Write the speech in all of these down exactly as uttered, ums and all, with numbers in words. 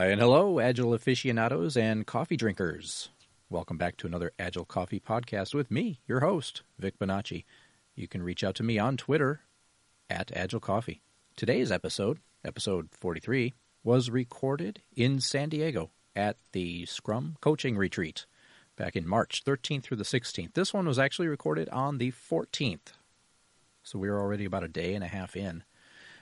Hi and hello, Agile aficionados and coffee drinkers. Welcome back to another Agile Coffee podcast with me, your host, Vic Bonacci. You can reach out to me on Twitter at Agile Coffee. Today's episode, episode forty-three, was recorded in San Diego at the Scrum Coaching Retreat back in March thirteenth through the sixteenth. This one was actually recorded on the fourteenth, so we were already about a day and a half in.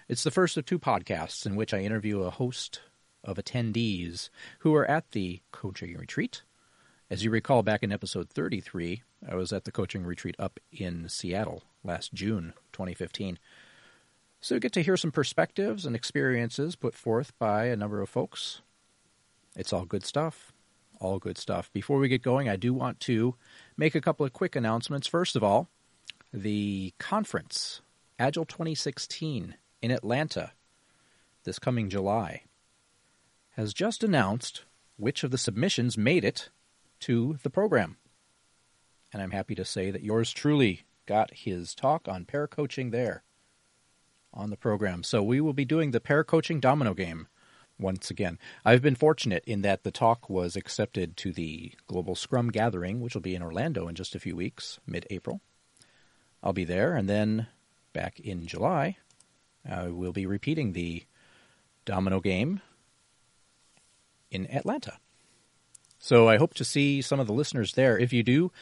It's the first of two podcasts in which I interview a host of attendees who are at the coaching retreat. As you recall, back in episode thirty-three, I was at the coaching retreat up in Seattle last June twenty fifteen. So you get to hear some perspectives and experiences put forth by a number of folks. It's all good stuff, all good stuff. Before we get going, I do want to make a couple of quick announcements. First of all, the conference, Agile twenty sixteen in Atlanta, this coming July, has just announced which of the submissions made it to the program. And I'm happy to say that yours truly got his talk on pair coaching there on the program. So we will be doing the pair coaching domino game once again. I've been fortunate in that the talk was accepted to the Global Scrum Gathering, which will be in Orlando in just a few weeks, mid-April. I'll be there, and then back in July, I will be repeating the domino game in Atlanta. So I hope to see some of the listeners there. If you do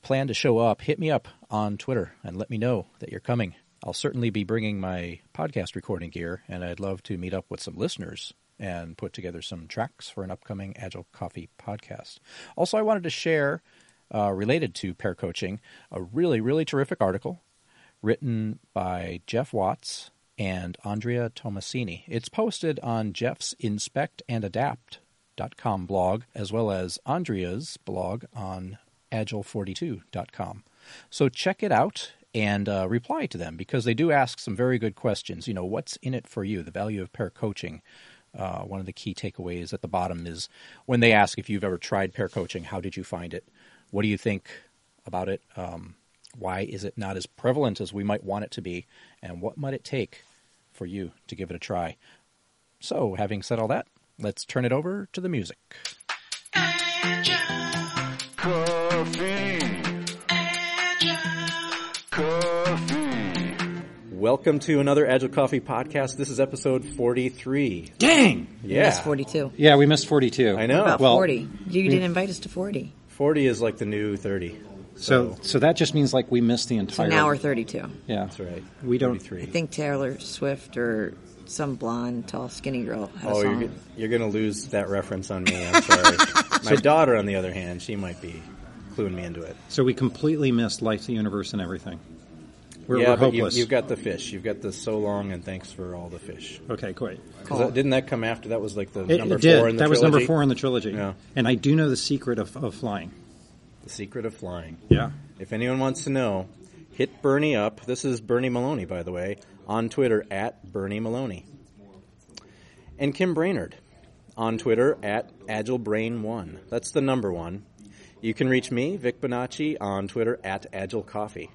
plan to show up, hit me up on Twitter and let me know that you're coming. I'll certainly be bringing my podcast recording gear, and I'd love to meet up with some listeners and put together some tracks for an upcoming Agile Coffee podcast. Also, I wanted to share, uh, related to pair coaching, a really, really terrific article written by Jeff Watts and Andrea Tomasini. It's posted on Jeff's inspect and adapt dot com blog, as well as Andrea's blog on agile forty-two dot com. So check it out and uh, reply to them, because they do ask some very good questions. You know, what's in it for you? The value of pair coaching. Uh, one of the key takeaways at the bottom is when they ask if you've ever tried pair coaching, how did you find it? What do you think about it? Um, why is it not as prevalent as we might want it to be? And what might it take for you to give it a try? So having said all that, let's turn it over to the music. Agile Coffee. Agile Coffee. Welcome to another Agile Coffee podcast. This is episode forty-three. Dang! Yeah. We missed forty-two. Yeah, we missed forty-two. I know. What about well, forty? You didn't invite us to forty. forty is like the new thirty. So, so, so that just means like we missed the entire... So now we're thirty-two. Yeah. That's right. We don't... I think Taylor Swift or... some blonde, tall, skinny girl had oh, a song. You're, you're going to lose that reference on me. I'm sorry. My daughter, on the other hand, she might be cluing me into it. So we completely missed Life, the Universe, and everything. We're, yeah, we're hopeless. You, you've got the fish. You've got the so long and thanks for all the fish. Okay, great. Cool. That, didn't that come after? That was like the it, number it did. four in the that trilogy? That was number four in the trilogy. Yeah. And I do know the secret of, of flying. The secret of flying. Yeah. If anyone wants to know, hit Bernie up. This is Bernie Maloney, by the way, on Twitter at Bernie Maloney. And Kim Brainard on Twitter at Agile Brain one. That's the number one. You can reach me, Vic Bonacci, on Twitter at Agile Coffee.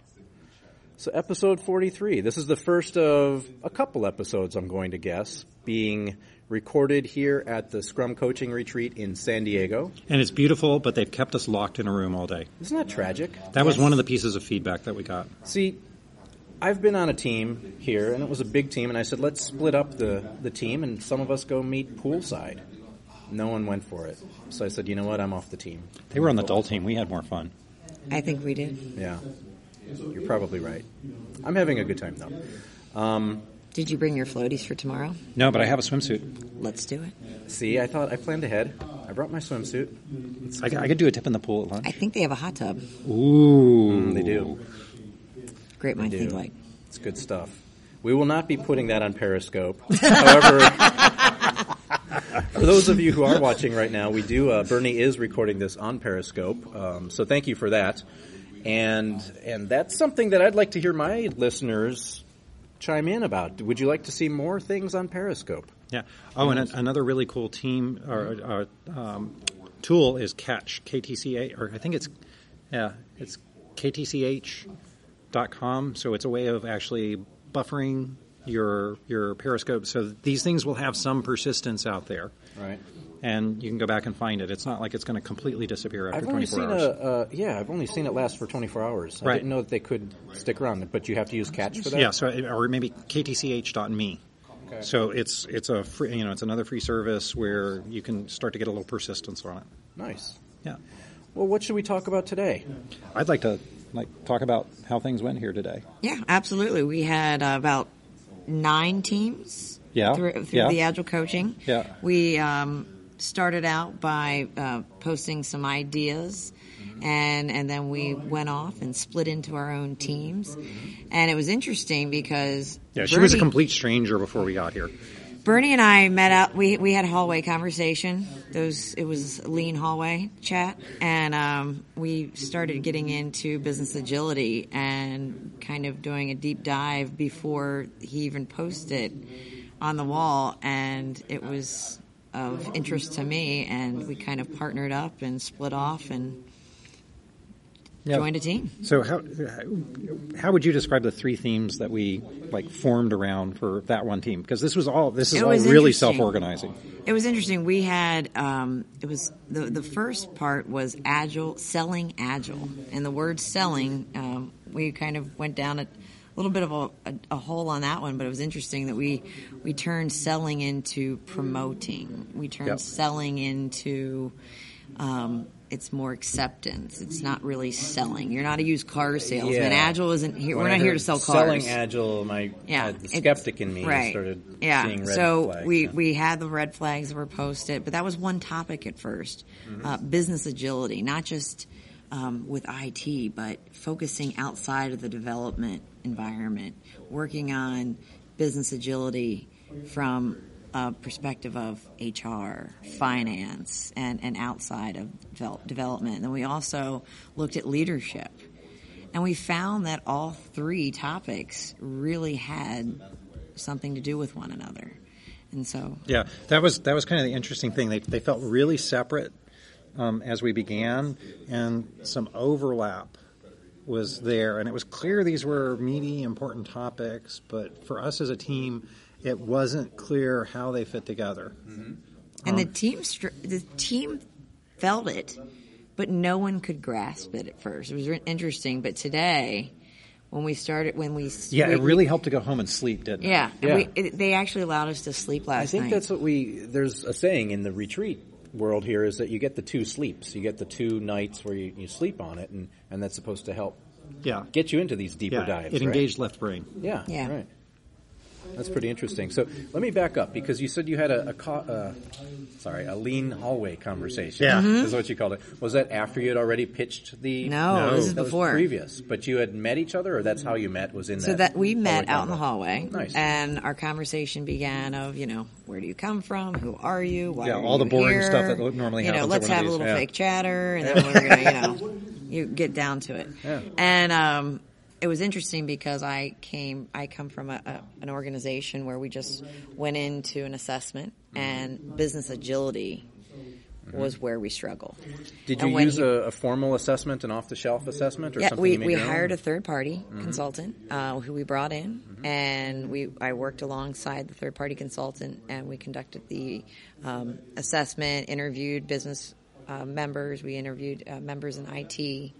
So episode forty-three. This is the first of a couple episodes, I'm going to guess, being recorded here at the Scrum Coaching Retreat in San Diego. And it's beautiful, but they've kept us locked in a room all day. Isn't that tragic? That yes. was one of the pieces of feedback that we got. See, I've been on a team here, and it was a big team, and I said, let's split up the, the team, and some of us go meet poolside. No one went for it. So I said, you know what, I'm off the team. They were on the dull team. We had more fun. I think we did. Yeah. You're probably right. I'm having a good time, though. Um, did you bring your floaties for tomorrow? No, but I have a swimsuit. Let's do it. See, I thought I planned ahead. I brought my swimsuit. I could, I could do a dip in the pool at lunch. I think they have a hot tub. Ooh. Mm, they do. Great mind thing, like. It's good stuff. We will not be putting that on Periscope. However, for those of you who are watching right now, we do. Uh, Bernie is recording this on Periscope, um, so thank you for that. And and that's something that I'd like to hear my listeners chime in about. Would you like to see more things on Periscope? Yeah. Oh, and a, another really cool team or uh, um, tool is Catch, K T C A, or I think it's yeah, it's K T C H dot com, so it's a way of actually buffering your your Periscope. So these things will have some persistence out there. Right. And you can go back and find it. It's not like it's going to completely disappear after I've only twenty-four seen hours. A, uh, yeah, I've only seen it last for twenty-four hours. I right. didn't know that they could stick around, but you have to use Catch for that? Yeah, so or maybe k t c h dot m e. Okay. So it's it's a free, you know, it's another free service where you can start to get a little persistence on it. Nice. Yeah. Well, what should we talk about today? I'd like to like talk about how things went here today. Yeah, absolutely. We had uh, about nine teams yeah. through, through yeah. the Agile coaching. Yeah. We um, started out by uh, posting some ideas, and and then we went off and split into our own teams. And it was interesting because yeah, she Bernie, was a complete stranger before we got here. Bernie and I met up. We we had a hallway conversation. Those it was lean hallway chat, and um, we started getting into business agility and kind of doing a deep dive before he even posted on the wall, and it was of interest to me, and we kind of partnered up and split off and yep. joined a team. So how how would you describe the three themes that we like formed around for that one team? Because this was all this is all really self-organizing. It was interesting. We had um, it was the the first part was agile selling agile, and the word selling um, we kind of went down at. A little bit of a, a, a hole on that one, but it was interesting that we, we turned selling into promoting. We turned yep. selling into um, it's more acceptance. It's not really selling. You're not a used car salesman. Yeah. Agile isn't here. When We're not here to sell cars. Selling Agile, my yeah, uh, the skeptic in me right. started yeah. seeing red so flags. So we, we had the red flags that were posted, but that was one topic at first. Mm-hmm. Uh, business agility, not just um, with I T, but focusing outside of the development environment, working on business agility from a perspective of H R, finance, and, and outside of develop, development. And then we also looked at leadership. And we found that all three topics really had something to do with one another. And so... Yeah, that was that was kind of the interesting thing. They, they felt really separate um, as we began, and some overlap was there, and it was clear these were meaty, important topics, but for us as a team, it wasn't clear how they fit together. Mm-hmm. And um, the team str- the team felt it, but no one could grasp it at first. It was re- interesting, but today, when we started, when we... Yeah, we, it really helped to go home and sleep, didn't it? Yeah, yeah. We, it, they actually allowed us to sleep last night. I think night. That's what we... There's a saying in the retreat world here is that you get the two sleeps. You get the two nights where you, you sleep on it, and, and that's supposed to help yeah. get you into these deeper yeah, dives. It engaged right? left brain. Yeah, yeah, right. That's pretty interesting. So let me back up, because you said you had a, a co- uh, sorry, a lean hallway conversation. Yeah. Mm-hmm. Is what you called it. Was that after you had already pitched the... No, no. This is that before. Was previous, but you had met each other, or that's how you met, was in that... So that we met out combo. In the hallway. Nice. And our conversation began of, you know, where do you come from? Who are you? Why yeah, are all you the boring here? Stuff that normally you happens. You know, let's have a little yeah. fake chatter, and then we're going to, you know, you get down to it. Yeah. And, um... It was interesting because I came. I come from a, a, an organization where we just went into an assessment, and business agility mm-hmm. was where we struggle. Did you use he, a, a formal assessment, an off-the-shelf assessment, or yeah, something? Yeah, we, we hired a third-party mm-hmm. consultant uh, who we brought in, mm-hmm. and we I worked alongside the third-party consultant, and we conducted the um, assessment, interviewed business uh, members, we interviewed uh, members in I T.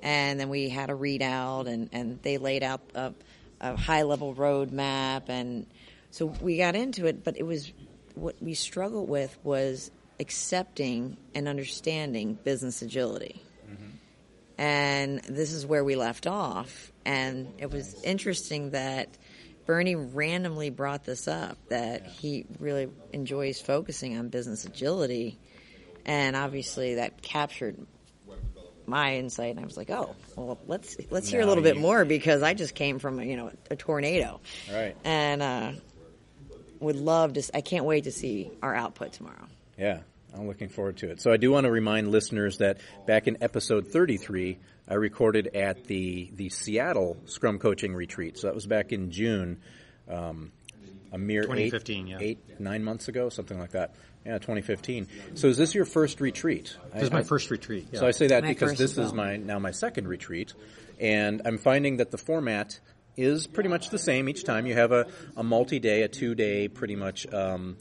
And then we had a readout, and, and they laid out a, a high-level roadmap. And so we got into it, but it was what we struggled with was accepting and understanding business agility. Mm-hmm. And this is where we left off. And it was interesting that Bernie randomly brought this up, that he really enjoys focusing on business agility. And obviously that captured my insight, and I was like, oh, well, let's let's hear no, a little bit you, more, because I just came from, you know, a tornado. Right. And uh, would love to – I can't wait to see our output tomorrow. Yeah, I'm looking forward to it. So I do want to remind listeners that back in episode thirty-three, I recorded at the, the Seattle Scrum Coaching Retreat. So that was back in June, um, a mere twenty fifteen, eight, yeah. eight, nine months ago, something like that. Yeah, twenty fifteen. So is this your first retreat? This I, is my I, first retreat. Yeah. So I say that my because this is my now my second retreat, and I'm finding that the format is pretty much the same each time. You have a, a multi-day, a two-day pretty much um,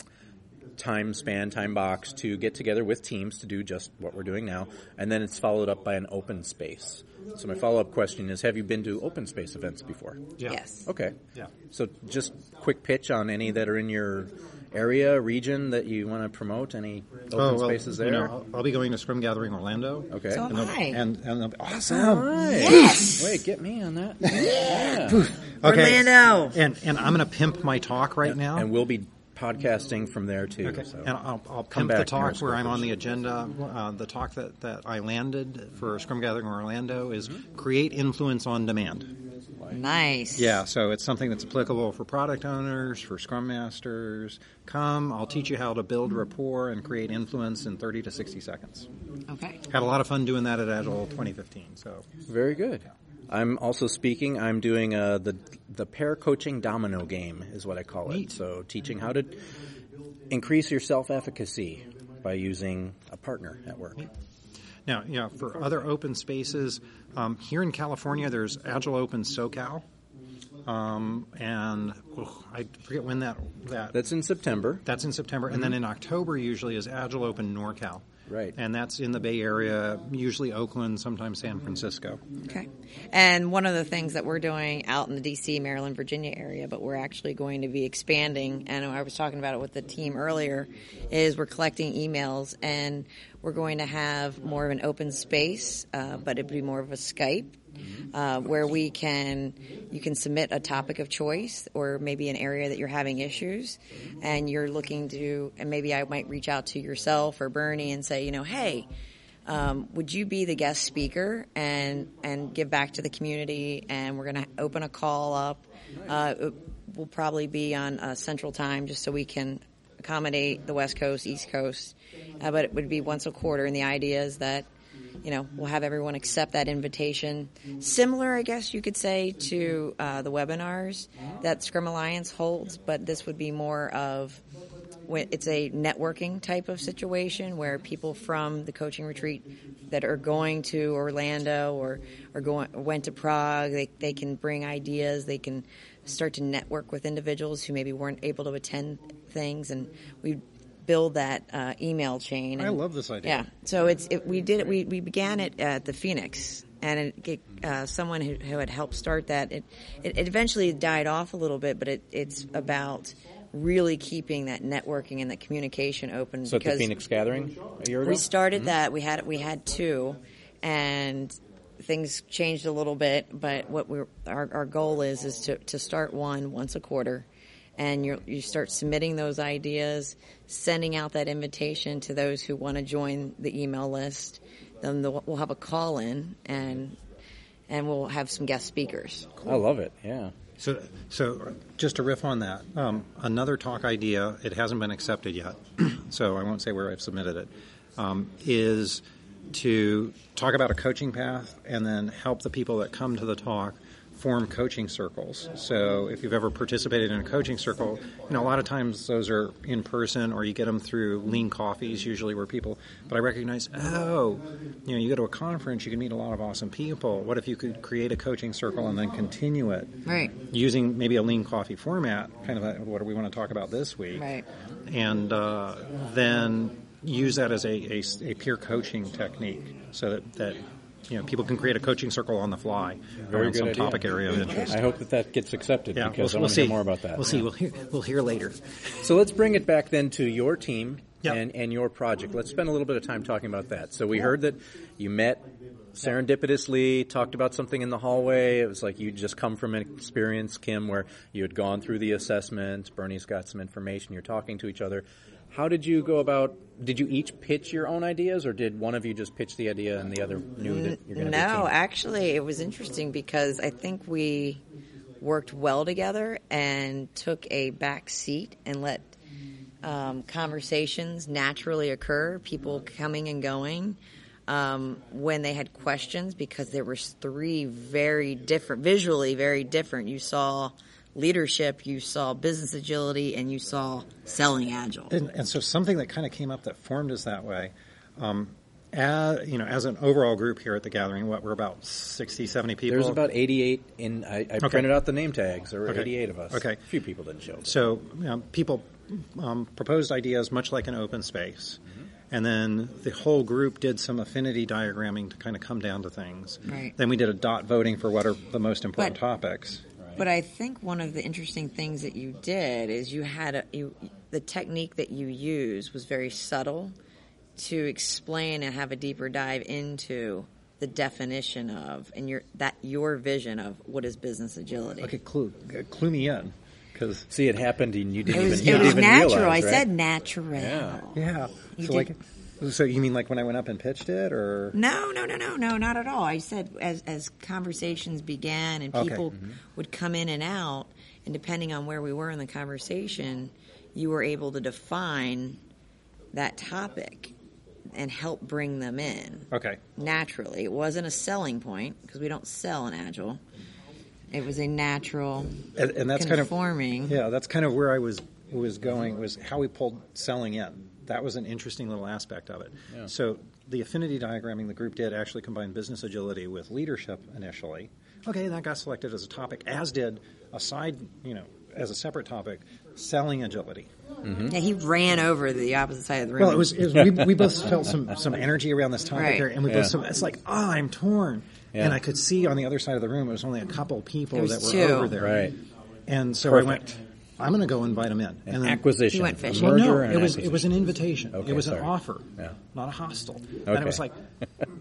time span, time box to get together with teams to do just what we're doing now. And then it's followed up by an open space. So my follow-up question is, have you been to open space events before? Yeah. Yes. Okay. Yeah. So just quick pitch on any that are in your area, region that you want to promote, any open oh, well, spaces there? You know, I'll, I'll be going to Scrum Gathering Orlando. Okay. So am and I. And, and they'll be awesome. Right. Yes. Wait, get me on that. Yeah. Yeah. Okay. Orlando. And, and I'm going to pimp my talk right and, now. And we'll be podcasting from there too. Okay. So. And I'll, I'll pimp the talk where I'm on the agenda. Uh, the talk that, that I landed for Scrum Gathering Orlando is mm-hmm. Create Influence on Demand. Nice. Yeah, so it's something that's applicable for product owners, for Scrum Masters. Come, I'll teach you how to build rapport and create influence in thirty to sixty seconds. Okay. Had a lot of fun doing that at Agile twenty fifteen. So very good. Yeah. I'm also speaking. I'm doing uh, the the pair coaching domino game is what I call Neat. It. So teaching how to increase your self-efficacy by using a partner at work. Neat. Now, you know, for other open spaces, um, here in California, there's Agile Open SoCal, um, and oh, I forget when that, that... That's in September. That's in September, mm-hmm. and then in October usually is Agile Open NorCal. Right. And that's in the Bay Area, usually Oakland, sometimes San Francisco. Okay. And one of the things that we're doing out in the D C, Maryland, Virginia area, but we're actually going to be expanding, and I was talking about it with the team earlier, is we're collecting emails, and we're going to have more of an open space, uh, but it'd be more of a Skype. Uh, where we can, you can submit a topic of choice or maybe an area that you're having issues and you're looking to, and maybe I might reach out to yourself or Bernie and say, you know, hey, um, would you be the guest speaker and, and give back to the community? And we're going to open a call up. Uh, it will probably be on uh, Central Time just so we can accommodate the West Coast, East Coast. Uh, but it would be once a quarter, and the idea is that you know, we'll have everyone accept that invitation. Similar, I guess you could say, to uh, the webinars that Scrum Alliance holds, but this would be more of it's a networking type of situation where people from the coaching retreat that are going to Orlando or or going or went to Prague, they they can bring ideas, they can start to network with individuals who maybe weren't able to attend things, and we build that uh, email chain. And, I love this idea. Yeah, so it's it, we did it. We, we began it at the Phoenix, and it, uh, someone who, who had helped start that. It, it it eventually died off a little bit, but it, it's about really keeping that networking and that communication open. So because at the Phoenix Gathering a year ago, we started mm-hmm. that. We had we had two, and things changed a little bit. But what we our our goal is is to to start one once a quarter. And you you start submitting those ideas, sending out that invitation to those who want to join the email list. Then the, we'll have a call in, and and we'll have some guest speakers. Cool. I love it. Yeah. So so just to riff on that, um, another talk idea. It hasn't been accepted yet, so I won't say where I've submitted it. Um, is to talk about a coaching path, and then help the people that come to the talk form coaching circles. So if you've ever participated in a coaching circle, you know, a lot of times those are in person or you get them through lean coffees usually where people, but I recognize, oh, you know, you go to a conference, you can meet a lot of awesome people. What if you could create a coaching circle and then continue it? Right. Using maybe a lean coffee format, kind of a, what do we want to talk about this week? Right. And uh, then use that as a, a, a peer coaching technique so that, that you know, people can create a coaching circle on the fly around some idea. Topic area of interest. I hope that that gets accepted yeah, because we'll, I want we'll to see. Hear more about that. We'll yeah. see. We'll hear, we'll hear later. So let's bring it back then to your team yep. and, and your project. Let's spend a little bit of time talking about that. So we heard that you met serendipitously, talked about something in the hallway. It was like you'd just come from an experience, Kim, where you had gone through the assessment. Bernie's got some information. You're talking to each other. How did you go about, did you each pitch your own ideas, or did one of you just pitch the idea and the other knew that you're going to No, be actually it was interesting because I think we worked well together and took a back seat and let um, conversations naturally occur, people coming and going um, when they had questions, because there were three very different, visually very different. You saw leadership, you saw business agility, and you saw selling agile. And, and so something that kind of came up that formed us that way, um, as, you know, as an overall group here at the gathering, what, we're about sixty, seventy people? There's about eighty-eight. In I, I okay. printed out the name tags. There were okay. eighty-eight of us. Okay. A few people didn't show up. So you know, people um, proposed ideas much like an open space. Mm-hmm. And then the whole group did some affinity diagramming to kind of come down to things. Right. Then we did a dot voting for what are the most important but, topics. Right. But I think one of the interesting things that you did is you had a, you, the technique that you used was very subtle to explain and have a deeper dive into the definition of and your that your vision of what is business agility. Okay, clue clue me in. Cause See, it happened and you didn't even realize, It was, even, it was natural. Realize, right? I said natural. Yeah. yeah. So, like, so you mean like when I went up and pitched it? or No, no, no, no, no, not at all. I said as as conversations began and people okay. mm-hmm. would come in and out, and depending on where we were in the conversation, you were able to define that topic and help bring them in. Okay. Naturally. It wasn't a selling point because we don't sell in Agile. It was a natural and, and that's conforming. Kind of, yeah, that's kind of where I was was going, was how we pulled selling in. That was an interesting little aspect of it. Yeah. So the affinity diagramming the group did actually combined business agility with leadership initially. Okay, that got selected as a topic, as did a side, you know, as a separate topic, selling agility. Mm-hmm. Yeah, he ran over the opposite side of the room. Well, it was, it was we, we both felt some, some energy around this topic right. here, and we yeah. both some, it's like, oh, I'm torn. Yeah. And I could see on the other side of the room, it was only a couple people that were two. over there. Right. And so Perfect. I went, I'm going to go invite them in. An and then, acquisition. You went fishing. Well, no, it was, it was an invitation. Okay, it was sorry. an offer, yeah. not a hostile. Okay. And it was like,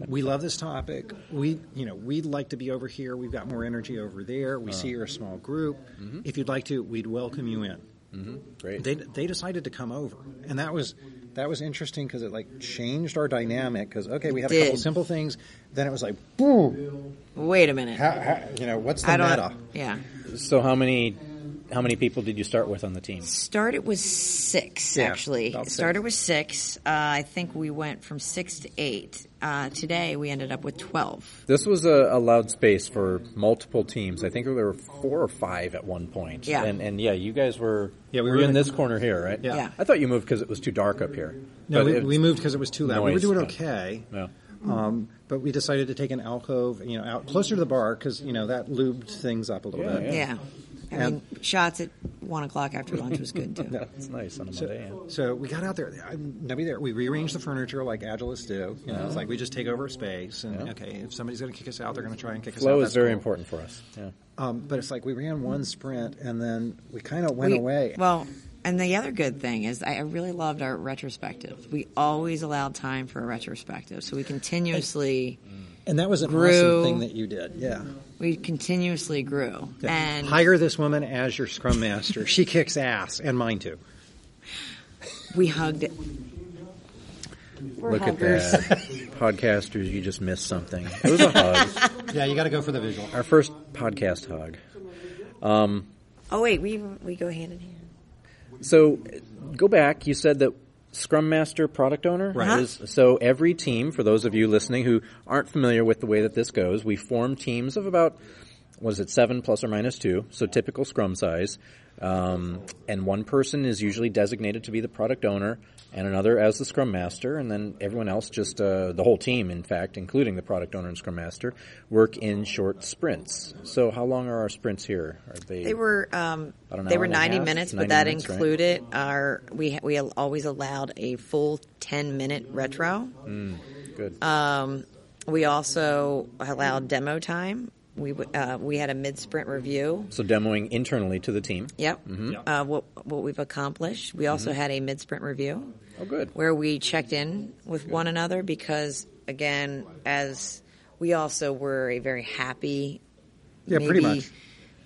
we love this topic. We, you know, we'd like to be over here. We've got more energy over there. We uh, see you're a small group. Mm-hmm. If you'd like to, we'd welcome you in. Mm-hmm. Great. They they decided to come over, and that was that was interesting because it like changed our dynamic. Because okay, we had Did. a couple simple things, then it was like, boom. Wait a minute. How, how, you know what's the I meta? Yeah. So how many how many people did you start with on the team? Started with six yeah, actually. It started six. with six. Uh, I think we went from six to eight. Uh, today we ended up with twelve. This was a, a loud space for multiple teams. I think there were four or five at one point. Yeah. And, and yeah, you guys were yeah, we were, were in this corner here, right? Yeah. yeah. I thought you moved because it was too dark up here. No, we, it, we moved because it was too loud. Noise. We were doing okay. Yeah. Um, but we decided to take an alcove, you know, out closer to the bar because, you know, that lubed things up a little yeah, bit. Yeah. yeah. I and mean, shots at one o'clock after lunch was good, too. That's nice on a Monday. So, so we got out there. Nobody there. We rearranged the furniture like Agilists do. You know, yeah. It's like we just take over space. And, yeah. okay, if somebody's going to kick us out, they're going to try and kick Flow us out. Flow is very cool. important for us. Yeah. Um, but it's like we ran one sprint, and then we kind of went we, away. Well, and the other good thing is I really loved our retrospectives. We always allowed time for a retrospective. So we continuously I, And that was an grew. awesome thing that you did. Yeah. We continuously grew. Yeah. And hire this woman as your Scrum Master. She kicks ass, and mine too. We hugged it. We're Look huggers. at that. Podcasters, you just missed something. It was a hug. Yeah, you got to go for the visual. Our first podcast hug. Um, oh, wait. We, we go hand in hand. So go back. You said that Scrum Master, Product Owner? Right. Is, so every team, for those of you listening who aren't familiar with the way that this goes, we form teams of about, was it seven plus or minus two, so typical Scrum size. Um, and one person is usually designated to be the Product Owner and another as the Scrum Master. And then everyone else, just uh, the whole team, in fact, including the Product Owner and Scrum Master, work in short sprints. So how long are our sprints here? Are they, they were um, they were ninety minutes, but that included our we we always allowed a full ten-minute retro. Mm, good. Um, we also allowed demo time. We uh, we had a mid-sprint review. So demoing internally to the team. Yep. Mm-hmm. yep. Uh, what what we've accomplished. We also mm-hmm. had a mid-sprint review. Oh, good. Where we checked in with good. one another because, again, as we also were a very happy, yeah, maybe pretty much.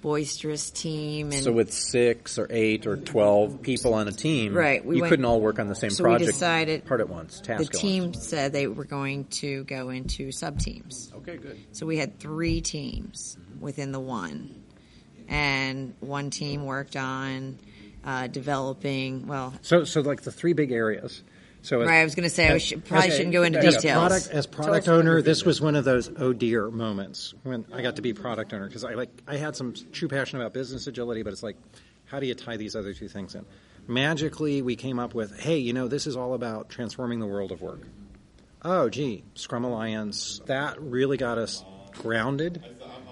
boisterous team. And so with six or eight or twelve people on a team, right, we you went, couldn't all work on the same so project we decided part at once. Task the at team once. said they were going to go into sub-teams. Okay, good. So we had three teams within the one. And one team worked on uh, developing, well... So, so like the three big areas... So right, as, I was going to say as, I should, probably okay, shouldn't go into as details. Product, as product owner, this was one of those oh dear moments when I got to be product owner because I like I had some true passion about business agility, but it's like, how do you tie these other two things in? Magically, we came up with, hey, you know, this is all about transforming the world of work. oh, gee, Scrum Alliance, that really got us grounded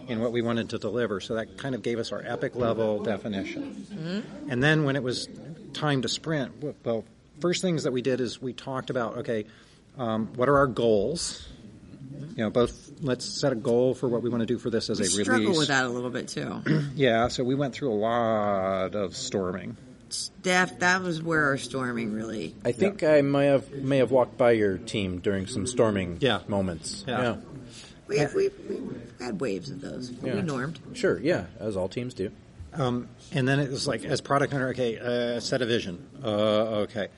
in what we wanted to deliver. So that kind of gave us our epic level definition. Mm-hmm. And then when it was time to sprint, well, first things that we did is we talked about, okay, um, what are our goals? You know, both let's set a goal for what we want to do for this as we a release. Struggle with that a little bit too. Yeah, so we went through a lot of storming. Steph, that was where our storming really. I think yeah. I may have may have walked by your team during some storming yeah. moments. Yeah. yeah. We, we, we had waves of those. Yeah. We normed. Sure, yeah, as all teams do. Um, and then it was like, as product owner, okay, uh, set a vision. Uh, okay.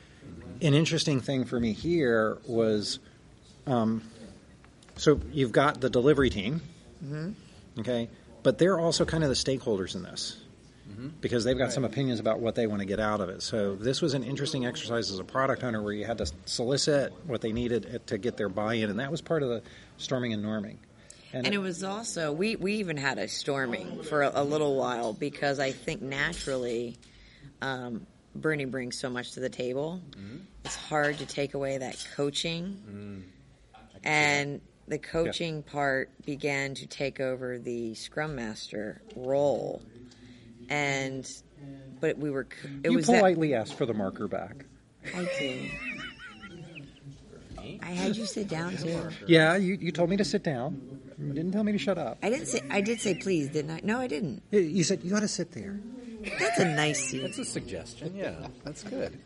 An interesting thing for me here was, um, so you've got the delivery team, mm-hmm. okay, but they're also kind of the stakeholders in this mm-hmm. because they've got right. some opinions about what they want to get out of it. So this was an interesting exercise as a product owner where you had to solicit what they needed to get their buy-in, and that was part of the storming and norming. And, and it, it was also, we, we even had a storming for a, a little while because I think naturally um, Bernie brings so much to the table. Mm-hmm. It's hard to take away that coaching. Mm. And the coaching yeah. part began to take over the Scrum Master role. And, but we were, it you was politely that, asked for the marker back. I did. I had you sit down too. Yeah, you, you told me to sit down. You didn't tell me to shut up. I didn't say. I did say please, didn't I? No, I didn't. You said you ought to sit there. That's a nice seat. That's a suggestion. Yeah, that's good.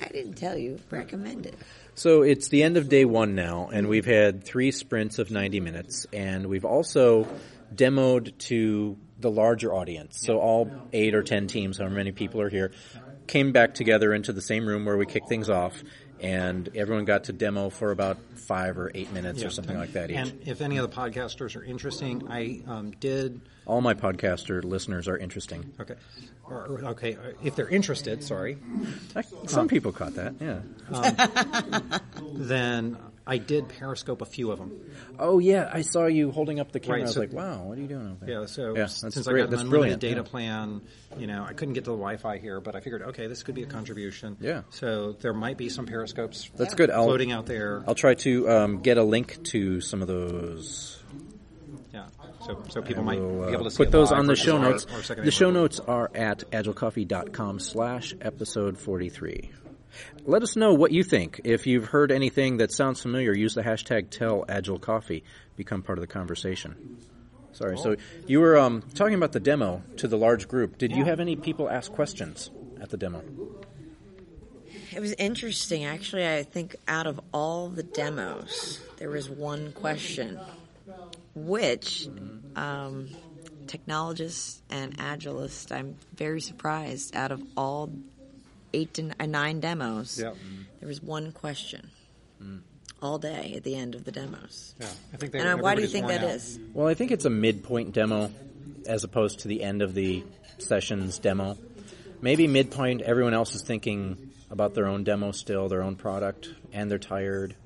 I didn't tell you. Recommend it. So it's the end of day one now, and we've had three sprints of ninety minutes, and we've also demoed to the larger audience. So all eight or ten teams, however many people are here, came back together into the same room where we kicked things off. And everyone got to demo for about five or eight minutes yeah. or something like that each. And if any of the podcasters are interesting, I um, did... All my podcaster listeners are interesting. Okay. Or, or, okay, if they're interested, sorry. Some um, people caught that, yeah. Um, then I did Periscope a few of them. Oh, yeah, I saw you holding up the camera. Right, so, I was like, wow, what are you doing over there? Yeah, so yeah, since great. I got an unlimited data yeah. plan, you know, I couldn't get to the Wi-Fi here, but I figured, okay, this could be a contribution. Yeah. So there might be some Periscopes That's good. I'll, floating out there. I'll try to um, get a link to some of those. Yeah, so so people will, might be able to uh, see put those on the show notes. Or, or the show notes are at agilecoffee.com slash episode 43. Let us know what you think. If you've heard anything that sounds familiar, use the hashtag TellAgileCoffee. Become part of the conversation. Sorry, so you were um, talking about the demo to the large group. Did you have any people ask questions at the demo? It was interesting. Actually, I think out of all the demos, there was one question. Which um, technologists and agilists, I'm very surprised, out of all eight to uh, nine demos, yep. there was one question mm. all day at the end of the demos. Yeah, I think they and why do you think that out. Is? Well, I think it's a midpoint demo as opposed to the end of the session's demo. Maybe midpoint, everyone else is thinking about their own demo still, their own product, and they're tired.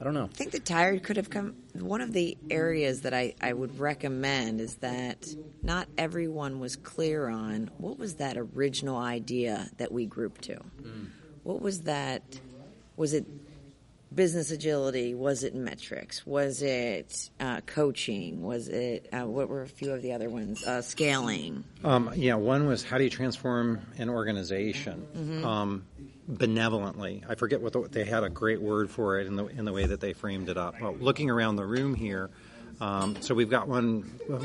I don't know. I think the tired could have come. One of the areas that I, I would recommend is that not everyone was clear on what was that original idea that we grouped to. Mm. What was that? Was it business agility? Was it metrics? Was it uh, coaching? Was it uh, what were a few of the other ones? Uh, scaling. Um, yeah, one was how do you transform an organization? Mm-hmm. Um, benevolently. I forget what the, they had a great word for it in the in the way that they framed it up. Well, looking around the room here, um, so we've got one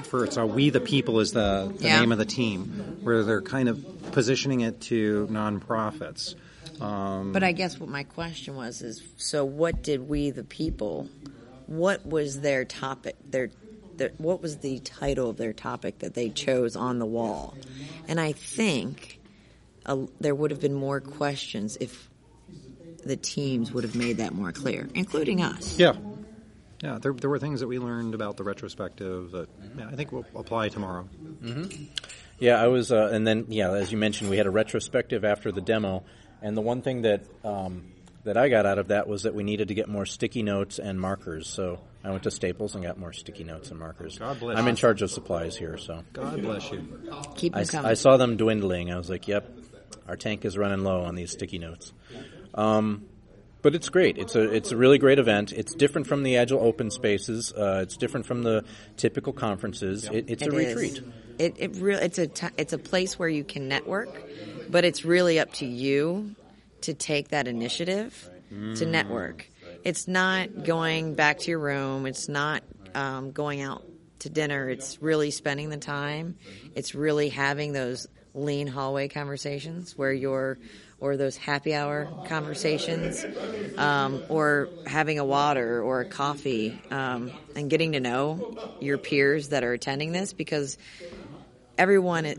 for it's a We the People is the, the yeah. name of the team, where they're kind of positioning it to nonprofits. Um, but I guess what my question was is, so what did We the People, what was their topic, their, their what was the title of their topic that they chose on the wall? And I think... A, there would have been more questions if the teams would have made that more clear, including us. Yeah. Yeah, there, there were things that we learned about the retrospective that yeah, I think will apply tomorrow. Mm-hmm. Yeah, I was, uh, and then, yeah, as you mentioned, we had a retrospective after the demo, and the one thing that um, that I got out of that was that we needed to get more sticky notes and markers, so I went to Staples and got more sticky notes and markers. God bless I'm you. In charge of supplies here, so. God bless you. Keep them I, coming. I saw them dwindling. I was like, yep. Our tank is running low on these sticky notes. Um, But it's great. It's a it's a really great event. It's different from the Agile Open spaces. Uh, it's different from the typical conferences. Yep. It, it's it a is. retreat. It it really it's a t- it's a place where you can network, but it's really up to you to take that initiative mm. to network. It's not going back to your room. It's not um, going out to dinner. It's really spending the time. It's really having those lean hallway conversations where you're, or those happy hour conversations, um, or having a water or a coffee, um, and getting to know your peers that are attending this, because everyone, it,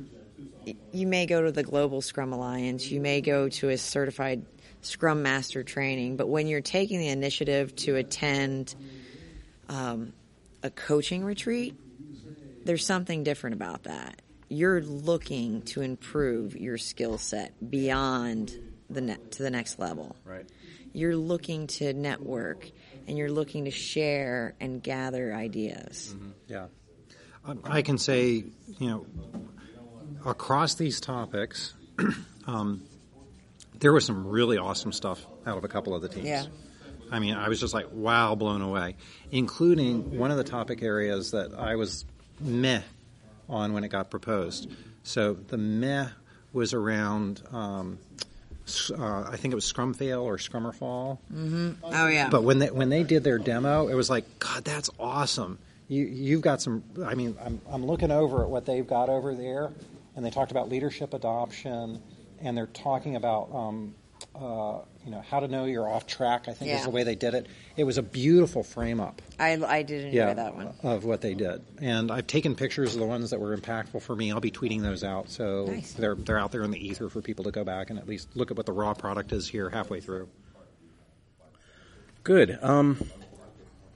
you may go to the Global Scrum Alliance, you may go to a certified Scrum Master training, but when you're taking the initiative to attend um, a coaching retreat, there's something different about that. You're looking to improve your skill set beyond the ne- to the next level. Right. You're looking to network, and you're looking to share and gather ideas. Mm-hmm. Yeah, um, I can say, you know, across these topics, um, there was some really awesome stuff out of a couple of the teams. Yeah. I mean, I was just like, wow, blown away, including one of the topic areas that I was meh on when it got proposed. So the meh was around, um, uh, I think it was Scrum Fail or Scrummer Fall. Mm-hmm. Oh, yeah. But when they, when they did their demo, it was like, God, that's awesome. You, you've got some, I mean, I'm, I'm looking over at what they've got over there, and they talked about leadership adoption, and they're talking about, um, uh, you know, how to know you're off track, I think yeah. is the way they did it. It was a beautiful frame-up. I, I did enjoy yeah, that one. Of what they did. And I've taken pictures of the ones that were impactful for me. I'll be tweeting those out. So nice. they're they're out there in the ether for people to go back and at least look at what the raw product is here halfway through. Good. Um,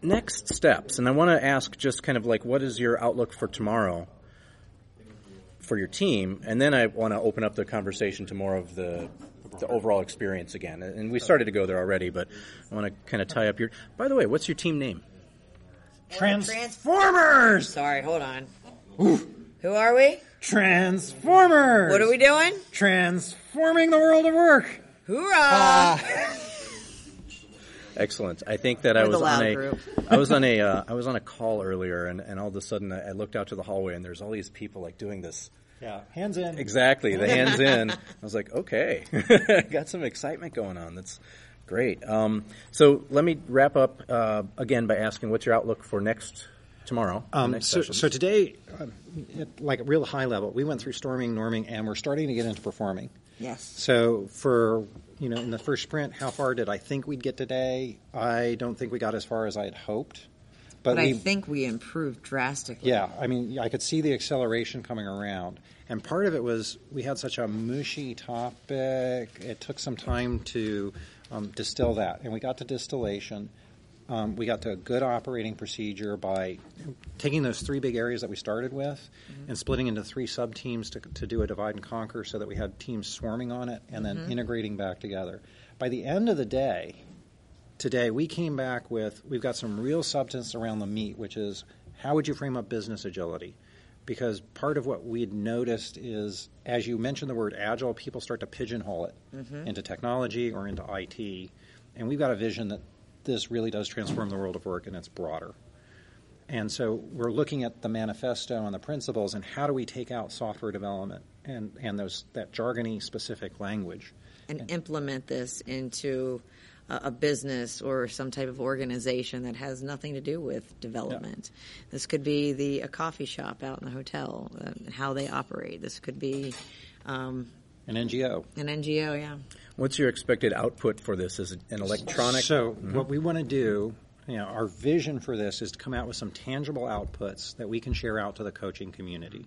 next steps. And I want to ask just kind of like, what is your outlook for tomorrow for your team? And then I want to open up the conversation to more of the... the overall experience again. And we started to go there already, but I want to kind of tie up your... By the way, what's your team name? Trans- Transformers! Sorry, hold on. Oof. Who are we? Transformers! What are we doing? Transforming the world of work! Hoorah! Uh. Excellent. I think that I was, on a, I was on a... Uh, I was on a call earlier, and, and all of a sudden I looked out to the hallway, and there's all these people like doing this... Yeah, hands in. Exactly, the hands in. I was like, okay, got some excitement going on. That's great. Um, so let me wrap up uh, again by asking, what's your outlook for next tomorrow? Um, next so, so today, um, at like a real high level, we went through storming, norming, and we're starting to get into performing. Yes. So for you know, in the first sprint, how far did I think we'd get today? I don't think we got as far as I had hoped. But, but we, I think we improved drastically. Yeah, I mean, I could see the acceleration coming around. And part of it was we had such a mushy topic. It took some time to um, distill that. And we got to distillation. Um, we got to a good operating procedure by taking those three big areas that we started with mm-hmm. and splitting into three sub-teams to, to do a divide and conquer so that we had teams swarming on it and then mm-hmm. integrating back together. By the end of the day... Today, we came back with, we've got some real substance around the meat, which is how would you frame up business agility? Because part of what we'd noticed is, as you mentioned the word agile, people start to pigeonhole it mm-hmm. into technology or into I T. And we've got a vision that this really does transform the world of work, and it's broader. And so we're looking at the manifesto and the principles and how do we take out software development and, and those that jargony specific language. And, and implement this into... a business or some type of organization that has nothing to do with development. Yeah. This could be the a coffee shop out in the hotel, uh, how they operate. This could be um, an N G O. An N G O, yeah. What's your expected output for this? Is it an electronic? So mm-hmm. what we want to do, you know, our vision for this is to come out with some tangible outputs that we can share out to the coaching community.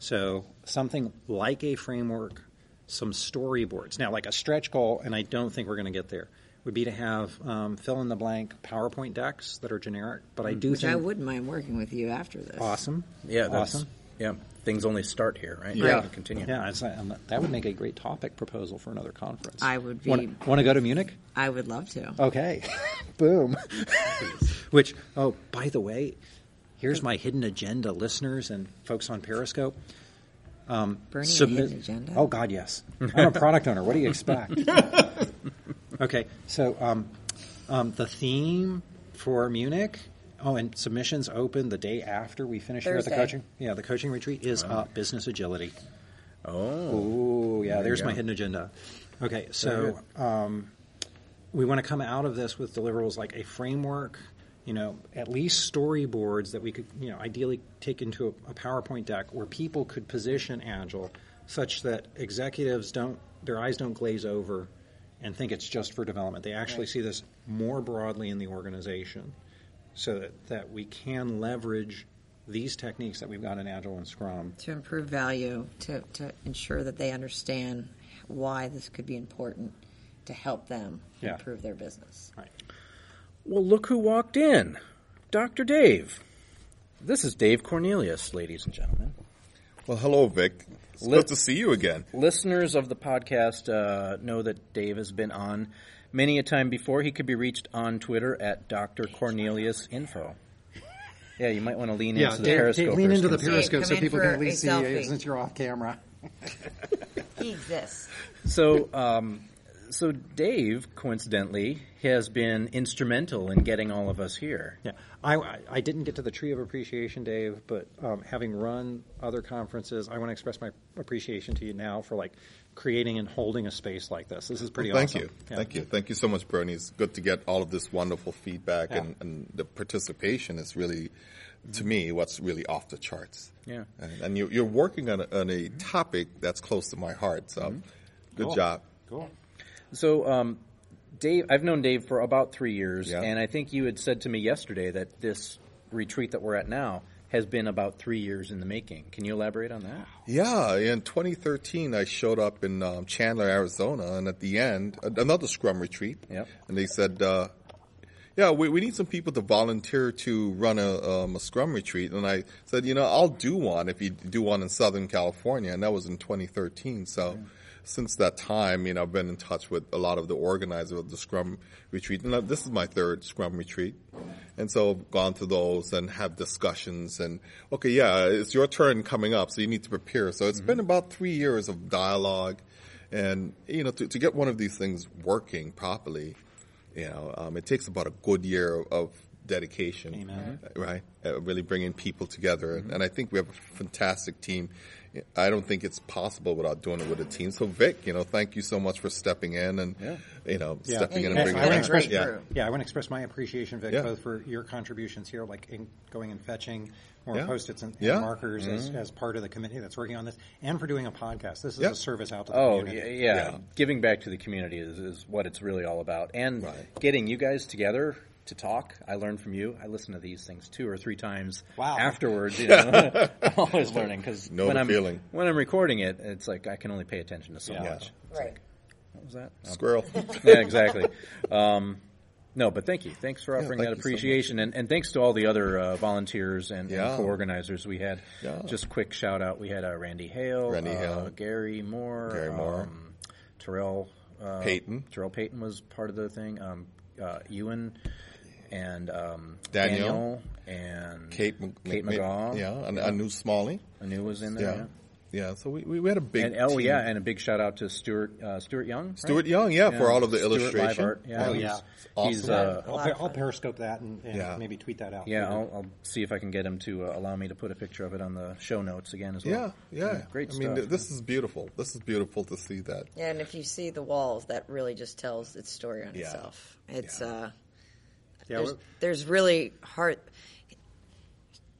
So something like a framework, some storyboards. Now, like a stretch goal, and I don't think we're going to get there, would be to have um, fill-in-the-blank PowerPoint decks that are generic. But I do Which think... Which I wouldn't mind working with you after this. Awesome. Yeah, that's... Awesome. Yeah, things only start here, right? Yeah. Right. Continue. Yeah, it's, that would make a great topic proposal for another conference. I would be... Want, want to go to Munich? I would love to. Okay. Boom. Which, oh, by the way, here's my hidden agenda, listeners and folks on Periscope. Um, Bernie submit, hidden agenda? Oh, God, yes. I'm a product owner. What do you expect? Okay, so um, um, the theme for Munich, oh, and submissions open the day after we finish Thursday. Here at the coaching. Yeah, the coaching retreat is oh. uh, business agility. Oh, Ooh, yeah. There there's my hidden agenda. Okay, so um, we want to come out of this with deliverables like a framework. You know, at least storyboards that we could, you know, ideally take into a, a PowerPoint deck where people could position Agile such that executives don't, their eyes don't glaze over and think it's just for development. They actually right. see this more broadly in the organization so that, that we can leverage these techniques that we've got in Agile and Scrum. To improve value, to, to ensure that they understand why this could be important to help them yeah. improve their business. Right. Well, look who walked in, Doctor Dave. This is Dave Cornelius, ladies and gentlemen. Well, hello, Vic. It's Li- good to see you again. Listeners of the podcast uh, know that Dave has been on many a time before. He could be reached on Twitter at Doctor Cornelius Info. Yeah, you might want to lean yeah, into the Periscope. Yeah, lean into the Periscope so people can at least see you since you're off camera. He exists. So, um... So Dave, coincidentally, has been instrumental in getting all of us here. Yeah, I, I didn't get to the Tree of Appreciation, Dave, but um, having run other conferences, I want to express my appreciation to you now for, like, creating and holding a space like this. This is pretty well, thank awesome. Thank you. Yeah. Thank you. Thank you so much, Bernie. It's good to get all of this wonderful feedback, yeah. and, and the participation is really, to me, what's really off the charts. Yeah. And, and you, you're working on a, on a topic that's close to my heart, so mm-hmm. good cool. job. Cool. So, um, Dave, I've known Dave for about three years, yeah. and I think you had said to me yesterday that this retreat that we're at now has been about three years in the making. Can you elaborate on that? Yeah. In twenty thirteen, I showed up in um, Chandler, Arizona, and at the end, another Scrum retreat, yep. and they said, uh, yeah, we, we need some people to volunteer to run a, um, a Scrum retreat. And I said, you know, I'll do one if you do one in Southern California, and that was in twenty thirteen, so... Yeah. Since that time, you know, I've been in touch with a lot of the organizers of the Scrum retreat. And this is my third Scrum retreat. And so I've gone to those and have discussions and, okay, yeah, it's your turn coming up, so you need to prepare. So it's mm-hmm. been about three years of dialogue. And, you know, to, to get one of these things working properly, you know, um, it takes about a good year of dedication, Amen. Right? Uh, really bringing people together. Mm-hmm. And I think we have a fantastic team. I don't think it's possible without doing it with a team. So, Vic, you know, thank you so much for stepping in and, yeah. you know, yeah. stepping yeah, in and bringing it express, yeah. yeah, I want to express my appreciation, Vic, yeah. both for your contributions here, like in going and fetching more yeah. Post-its and, yeah. and markers mm-hmm. as, as part of the committee that's working on this, and for doing a podcast. This is yeah. a service out to the oh, community. Oh, yeah, yeah. yeah. Giving back to the community is, is what it's really all about. And right. getting you guys together to talk. I learned from you. I listen to these things two or three times wow. afterwards. You know, I'm always learning because when I'm feeling. when I'm recording it, it's like I can only pay attention to so yeah. much. It's right. Like, what was that? Oh. Squirrel. Yeah, exactly. Um, no, but thank you. Thanks for offering yeah, that appreciation. So and, and thanks to all the other uh, volunteers and, yeah. and co-organizers we had. Yeah. Just quick shout out. We had uh, Randy Hale, Randy uh, Hale. Gary Moore, Gary Moore. Um, Terrell uh, Payton. Terrell Payton was part of the thing. Um, uh, Ewan. And um, Daniel, Daniel and Kate, M- Kate McGaw. M- yeah, and Anu Smalley. Anu was in there. Yeah, yeah. yeah so we, we had a big and, oh, team. yeah, and a big shout out to Stuart uh, Stuart Young. Stuart right? Young, yeah, yeah, for all of the Stuart illustration. Live art. Yeah, oh, yeah. Awesome. He's, uh, I'll, I'll Periscope that and, and yeah. maybe tweet that out. Yeah, I'll, I'll see if I can get him to uh, allow me to put a picture of it on the show notes again as well. Yeah, yeah. yeah great I stuff. I mean, th- this is beautiful. This is beautiful to see that. Yeah, and if you see the walls, that really just tells its story on yeah. itself. It's... Yeah. Uh, Yeah, there's, there's really hard.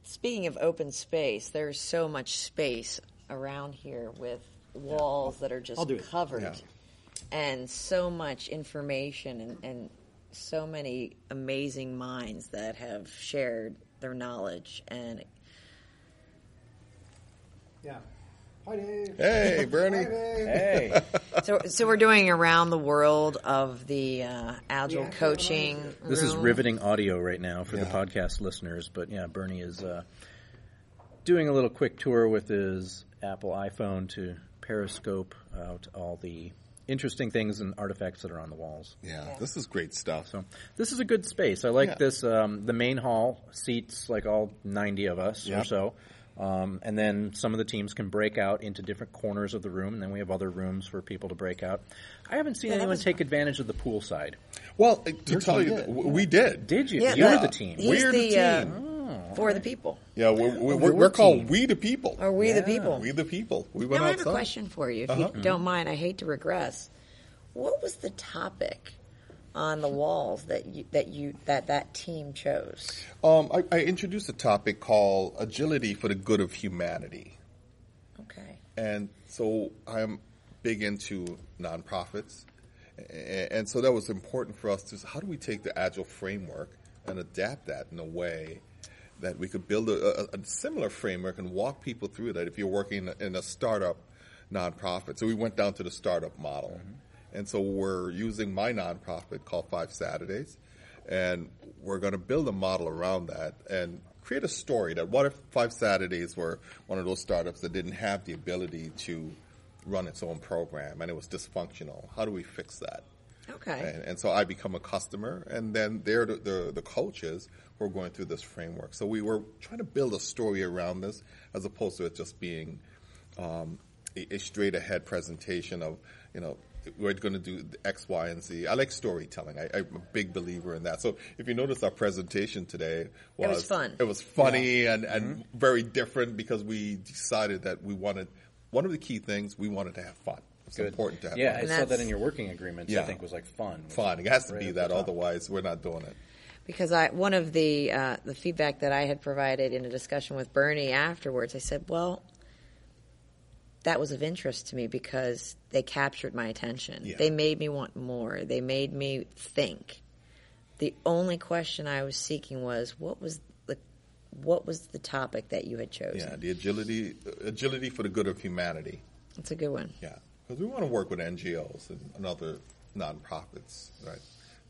Speaking of open space, there's so much space around here with walls yeah. that are just covered, yeah. and so much information, and, and so many amazing minds that have shared their knowledge. And yeah, hi Dave. Hey Bernie. Hi, Dave. Hey. So, so we're doing around the world of the uh, Agile yeah, coaching room. This is riveting audio right now for yeah. the podcast listeners, but yeah, Bernie is uh, doing a little quick tour with his Apple iPhone to Periscope out all the interesting things and artifacts that are on the walls. Yeah, yeah. This is great stuff. So this is a good space. I like yeah. this. Um, the main hall seats like all ninety of us yep. or so. Um, and then some of the teams can break out into different corners of the room, and then we have other rooms for people to break out. I haven't seen yeah, anyone was... take advantage of the pool side. Well, to Your tell you, did. we did. Did you? Yeah, you were yeah. the team. We're the, the team. Uh, oh, for right. the people. Yeah, we're, we're, we're, we're called We the People. Or We yeah. the People. We the People. We went now, outside. I have a question for you, if uh-huh. you mm-hmm. don't mind. I hate to regress. What was the topic on the walls that you, that you that that team chose? Um, I, I introduced a topic called Agility for the Good of Humanity. Okay. And so I'm big into nonprofits, and so that was important for us to how do we take the Agile framework and adapt that in a way that we could build a, a, a similar framework and walk people through that if you're working in a startup nonprofit. So we went down to the startup model. Mm-hmm. And so we're using my nonprofit called Five Saturdays, and we're going to build a model around that and create a story that what if Five Saturdays were one of those startups that didn't have the ability to run its own program and it was dysfunctional? How do we fix that? Okay. And, and so I become a customer, and then they're the, the, the coaches who are going through this framework. So we were trying to build a story around this as opposed to it just being um, a, a straight-ahead presentation of, you know, we're going to do X, Y, and Z. I like storytelling. I, I'm a big believer in that. So if you notice our presentation today was... It was fun. It was funny yeah. and, and mm-hmm. very different because we decided that we wanted... One of the key things, we wanted to have fun. It's Good. important to have yeah, fun. Yeah, I saw that in your working agreements, yeah. I think, was like fun. Fun. It has to right be that. Otherwise, we're not doing it. Because I, one of the uh, the feedback that I had provided in a discussion with Bernie afterwards, I said, well... that was of interest to me because they captured my attention. Yeah. They made me want more. They made me think. The only question I was seeking was what was the what was the topic that you had chosen? Yeah, the agility agility for the good of humanity. That's a good one. Yeah, because we want to work with N G Os and, and other nonprofits, right?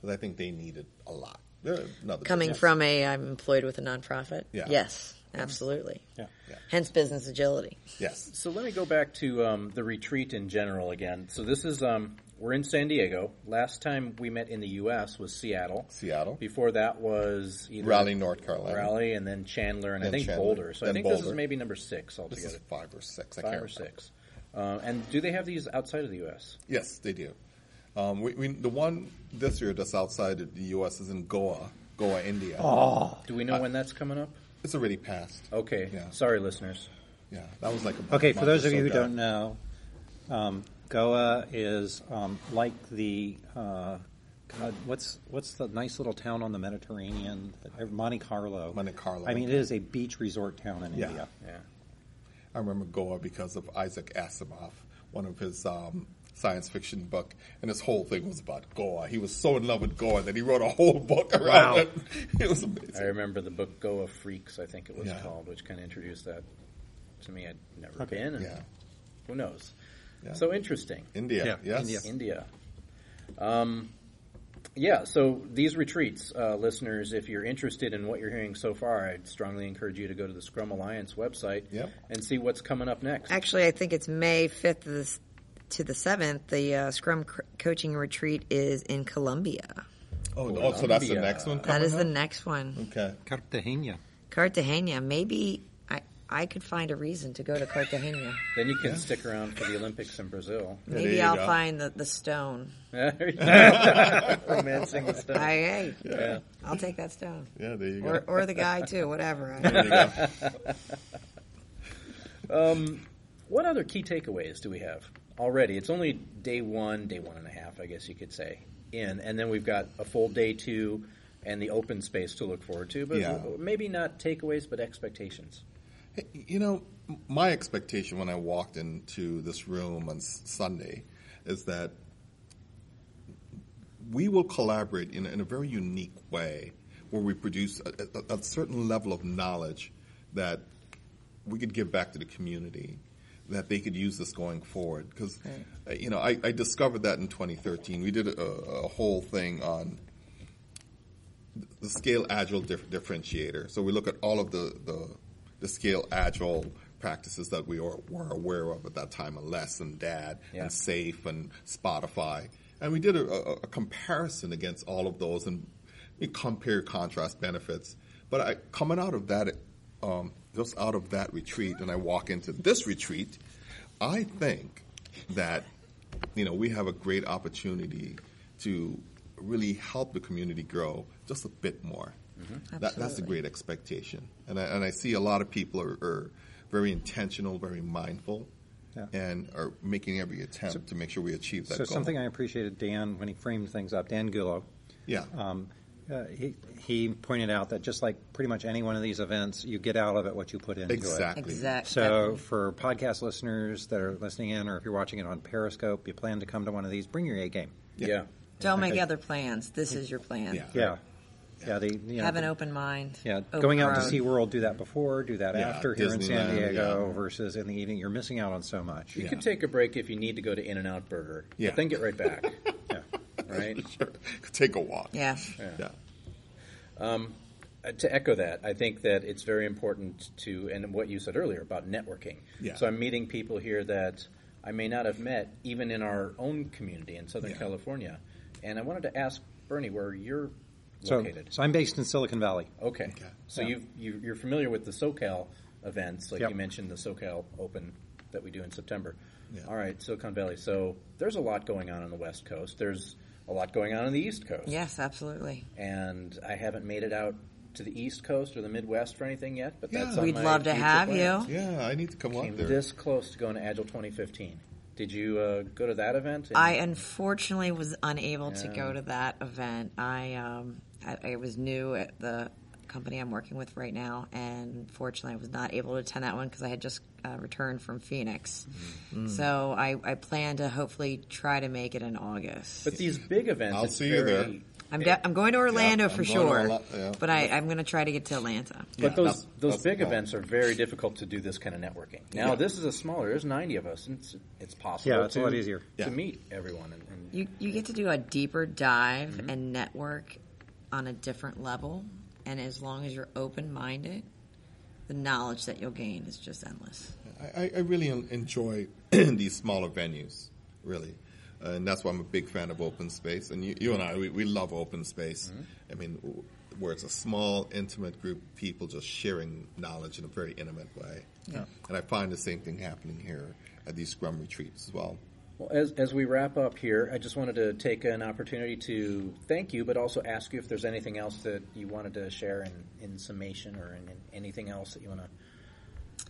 Because I think they need it a lot. Another Coming business. from a I'm employed with a nonprofit. Yeah. Yes. Absolutely. Yeah. yeah. Hence business agility. Yes. So let me go back to um, the retreat in general again. So this is, um, we're in San Diego. Last time we met in the U S was Seattle. Seattle. Before that was either Raleigh, North Carolina. Raleigh, and then Chandler, and, and I think Chandler. Boulder. So then I think Boulder. This is maybe number six altogether. This is five or six. I five can't or six. Uh, and do they have these outside of the U S? Yes, they do. Um, we, we, the one this year that's outside of the U S is in Goa, Goa, India. Oh. Do we know uh, when that's coming up? It's already passed. Okay. Yeah. Sorry, listeners. Yeah, that was like a okay. For those of you who don't know, um, Goa is um, like the uh, God. What's what's the nice little town on the Mediterranean? Monte Carlo. Monte Carlo. I mean, it is a beach resort town in yeah. India. Yeah. I remember Goa because of Isaac Asimov, one of his. Um, science fiction book, and his whole thing was about Goa. He was so in love with Goa that he wrote a whole book around wow. it. It was amazing. I remember the book Goa Freaks, I think it was yeah. called, which kind of introduced that to me. I'd never okay. been. And yeah. Who knows? Yeah. So interesting. India. Yeah. Yes. India. India. Um, yeah, so these retreats, uh, listeners, if you're interested in what you're hearing so far, I'd strongly encourage you to go to the Scrum Alliance website yep. and see what's coming up next. Actually, I think it's May fifth of this to the seventh, the uh, Scrum C- Coaching Retreat is in Colombia. Oh, Colombia. Oh, so that's the next one? That is up? the next one. Okay. Cartagena. Cartagena. Maybe I, I could find a reason to go to Cartagena. Then you can yeah. stick around for the Olympics in Brazil. Yeah, Maybe I'll go. find the, the stone. Romancing the stone. I, hey, yeah. I'll take that stone. Yeah, there you go. Or, or the guy, too, whatever. There you go. um, what other key takeaways do we have? Already, it's only day one, day one and a half, I guess you could say, in, and then we've got a full day two and the open space to look forward to, but yeah. maybe not takeaways, but expectations. Hey, you know, my expectation when I walked into this room on Sunday is that we will collaborate in, in a very unique way where we produce a, a, a certain level of knowledge that we could give back to the community, that they could use this going forward. Because, right. you know, I, I discovered that in twenty thirteen. We did a, a whole thing on the Scale Agile dif- differentiator. So we look at all of the, the, the Scale Agile practices that we are, were aware of at that time, Less and Dad yeah. and Safe and Spotify. And we did a, a, a comparison against all of those and we compare contrast benefits. But I, coming out of that um, just out of that retreat, and I walk into this retreat, I think that, you know, we have a great opportunity to really help the community grow just a bit more. Mm-hmm. That, that's a great expectation. And I, and I see a lot of people are, are very intentional, very mindful, yeah. and are making every attempt so, to make sure we achieve that so goal. So something I appreciated, Dan, when he framed things up, Dan Gullo, yeah. um, uh, he, he pointed out that just like pretty much any one of these events, you get out of it what you put into exactly. it. Exactly. So for podcast listeners that are listening in, or if you're watching it on Periscope, you plan to come to one of these, bring your A game. Yeah. yeah. Don't make other plans. This is your plan. Yeah. yeah. Yeah, they, you know, have an open mind. Yeah, open going out road. to SeaWorld, do that before, do that yeah, after here Disneyland, in San Diego yeah. versus in the evening. You're missing out on so much. You yeah. can take a break if you need to go to In-N-Out Burger, yeah. but then get right back. yeah, right. Sure. Take a walk. Yeah. yeah. yeah. Um, to echo that, I think that it's very important to, and what you said earlier about networking. Yeah. So I'm meeting people here that I may not have met even in our own community in Southern yeah. California, and I wanted to ask Bernie where you're. So, so I'm based in Silicon Valley. Okay. okay. So yeah. you've, you, you're familiar with the SoCal events, like yep. you mentioned the SoCal Open that we do in September. Yeah. All right, Silicon Valley. So there's a lot going on on the West Coast. There's a lot going on on the East Coast. Yes, absolutely. And I haven't made it out to the East Coast or the Midwest for anything yet, but yeah. that's on We'd my love to have plans. you. Yeah, I need to come Came up there. This close to going to Agile twenty fifteen. Did you uh, go to that event? I unfortunately was unable yeah. to go to that event. I um. I, I was new at the company I'm working with right now, and fortunately I was not able to attend that one because I had just uh, returned from Phoenix. Mm. So I, I plan to hopefully try to make it in August. But these big events, I'll see very, you there. I'm, de- I'm going to Orlando yeah, for sure, Orla- yeah. but I, I'm going to try to get to Atlanta. But yeah, those that's, those that's big events are very difficult to do this kind of networking. Now yeah. this is a smaller. There's ninety of us, and it's, it's possible. Yeah, it's to, a lot easier to yeah. meet everyone. And, and you you get to do a deeper dive mm-hmm. and network on a different level, and as long as you're open-minded, the knowledge that you'll gain is just endless. I, I really enjoy these smaller venues, really, uh, and that's why I'm a big fan of open space. And you, you and I, we, we love open space. Mm-hmm. I mean, where it's a small, intimate group of people just sharing knowledge in a very intimate way. Yeah. And I find the same thing happening here at these Scrum retreats as well. Well, as as we wrap up here, I just wanted to take an opportunity to thank you, but also ask you if there's anything else that you wanted to share in, in summation or in, in anything else that you want to.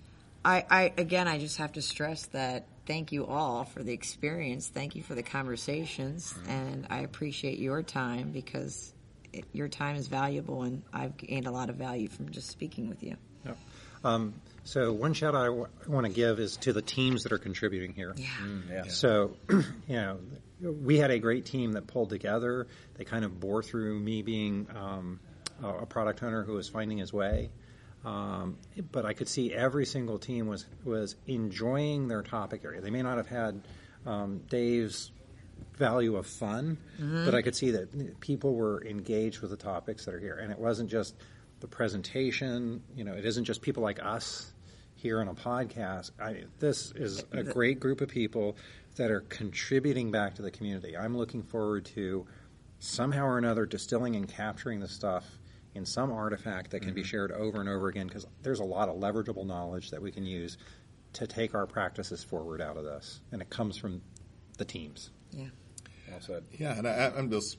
I, I again, I just have to stress that thank you all for the experience. Thank you for the conversations, mm-hmm. and I appreciate your time because it, your time is valuable, and I've gained a lot of value from just speaking with you. Yep. Um, So one shout out I, w- I want to give is to the teams that are contributing here. Yeah. Mm, yeah. So, you know, we had a great team that pulled together. They kind of bore through me being um, a product owner who was finding his way. Um, but I could see every single team was, was enjoying their topic area. They may not have had um, Dave's value of fun, mm-hmm. but I could see that people were engaged with the topics that are here. And it wasn't just the presentation. You know, it isn't just people like us here on a podcast. I, this is a great group of people that are contributing back to the community. I'm looking forward to somehow or another distilling and capturing the stuff in some artifact that can mm-hmm. be shared over and over again, because there's a lot of leverageable knowledge that we can use to take our practices forward out of this, and it comes from the teams. Yeah. Well said. Yeah, and I, I'm just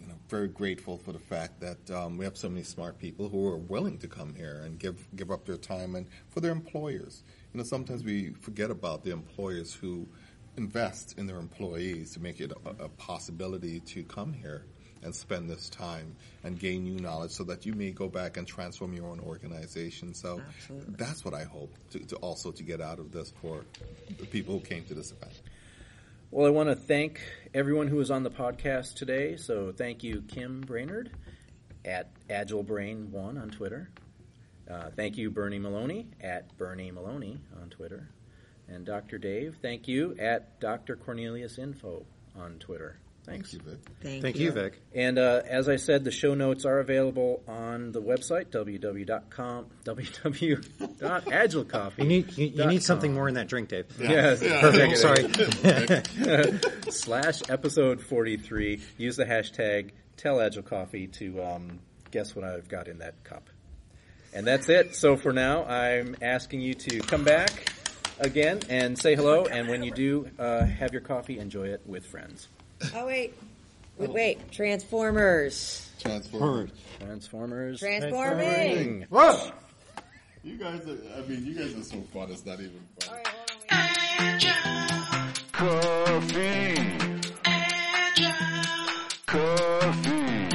you know, very grateful for the fact that um, we have so many smart people who are willing to come here and give give up their time and for their employers. You know, sometimes we forget about the employers who invest in their employees to make it a, a possibility to come here and spend this time and gain new knowledge so that you may go back and transform your own organization. So Absolutely. That's what I hope to, to also to get out of this for the people who came to this event. Well, I want to thank everyone who was on the podcast today. So thank you, Kim Brainard at Agile Brain one on Twitter. Uh, thank you, Bernie Maloney at Bernie Maloney on Twitter. And Doctor Dave, thank you at Doctor Cornelius Info on Twitter. Thanks. Thank you, Vic. Thank, thank you. you, Vic. And uh, as I said, the show notes are available on the website, w w w dot com w w w dot agile coffee dot com. You need, you, you need something more in that drink, Dave. Yeah. Yes. Yeah. Perfect. Sorry. Slash episode forty-three. Use the hashtag TellAgileCoffee to um, guess what I've got in that cup. And that's it. So for now, I'm asking you to come back again and say hello. And when you do, uh, have your coffee, enjoy it with friends. Oh, wait. Wait, wait. Transformers. Transformers. Transformers. Transforming. Whoa. You guys are, I mean, you guys are so fun. It's not even fun. All right, well, we- Agile Coffee. Agile Coffee.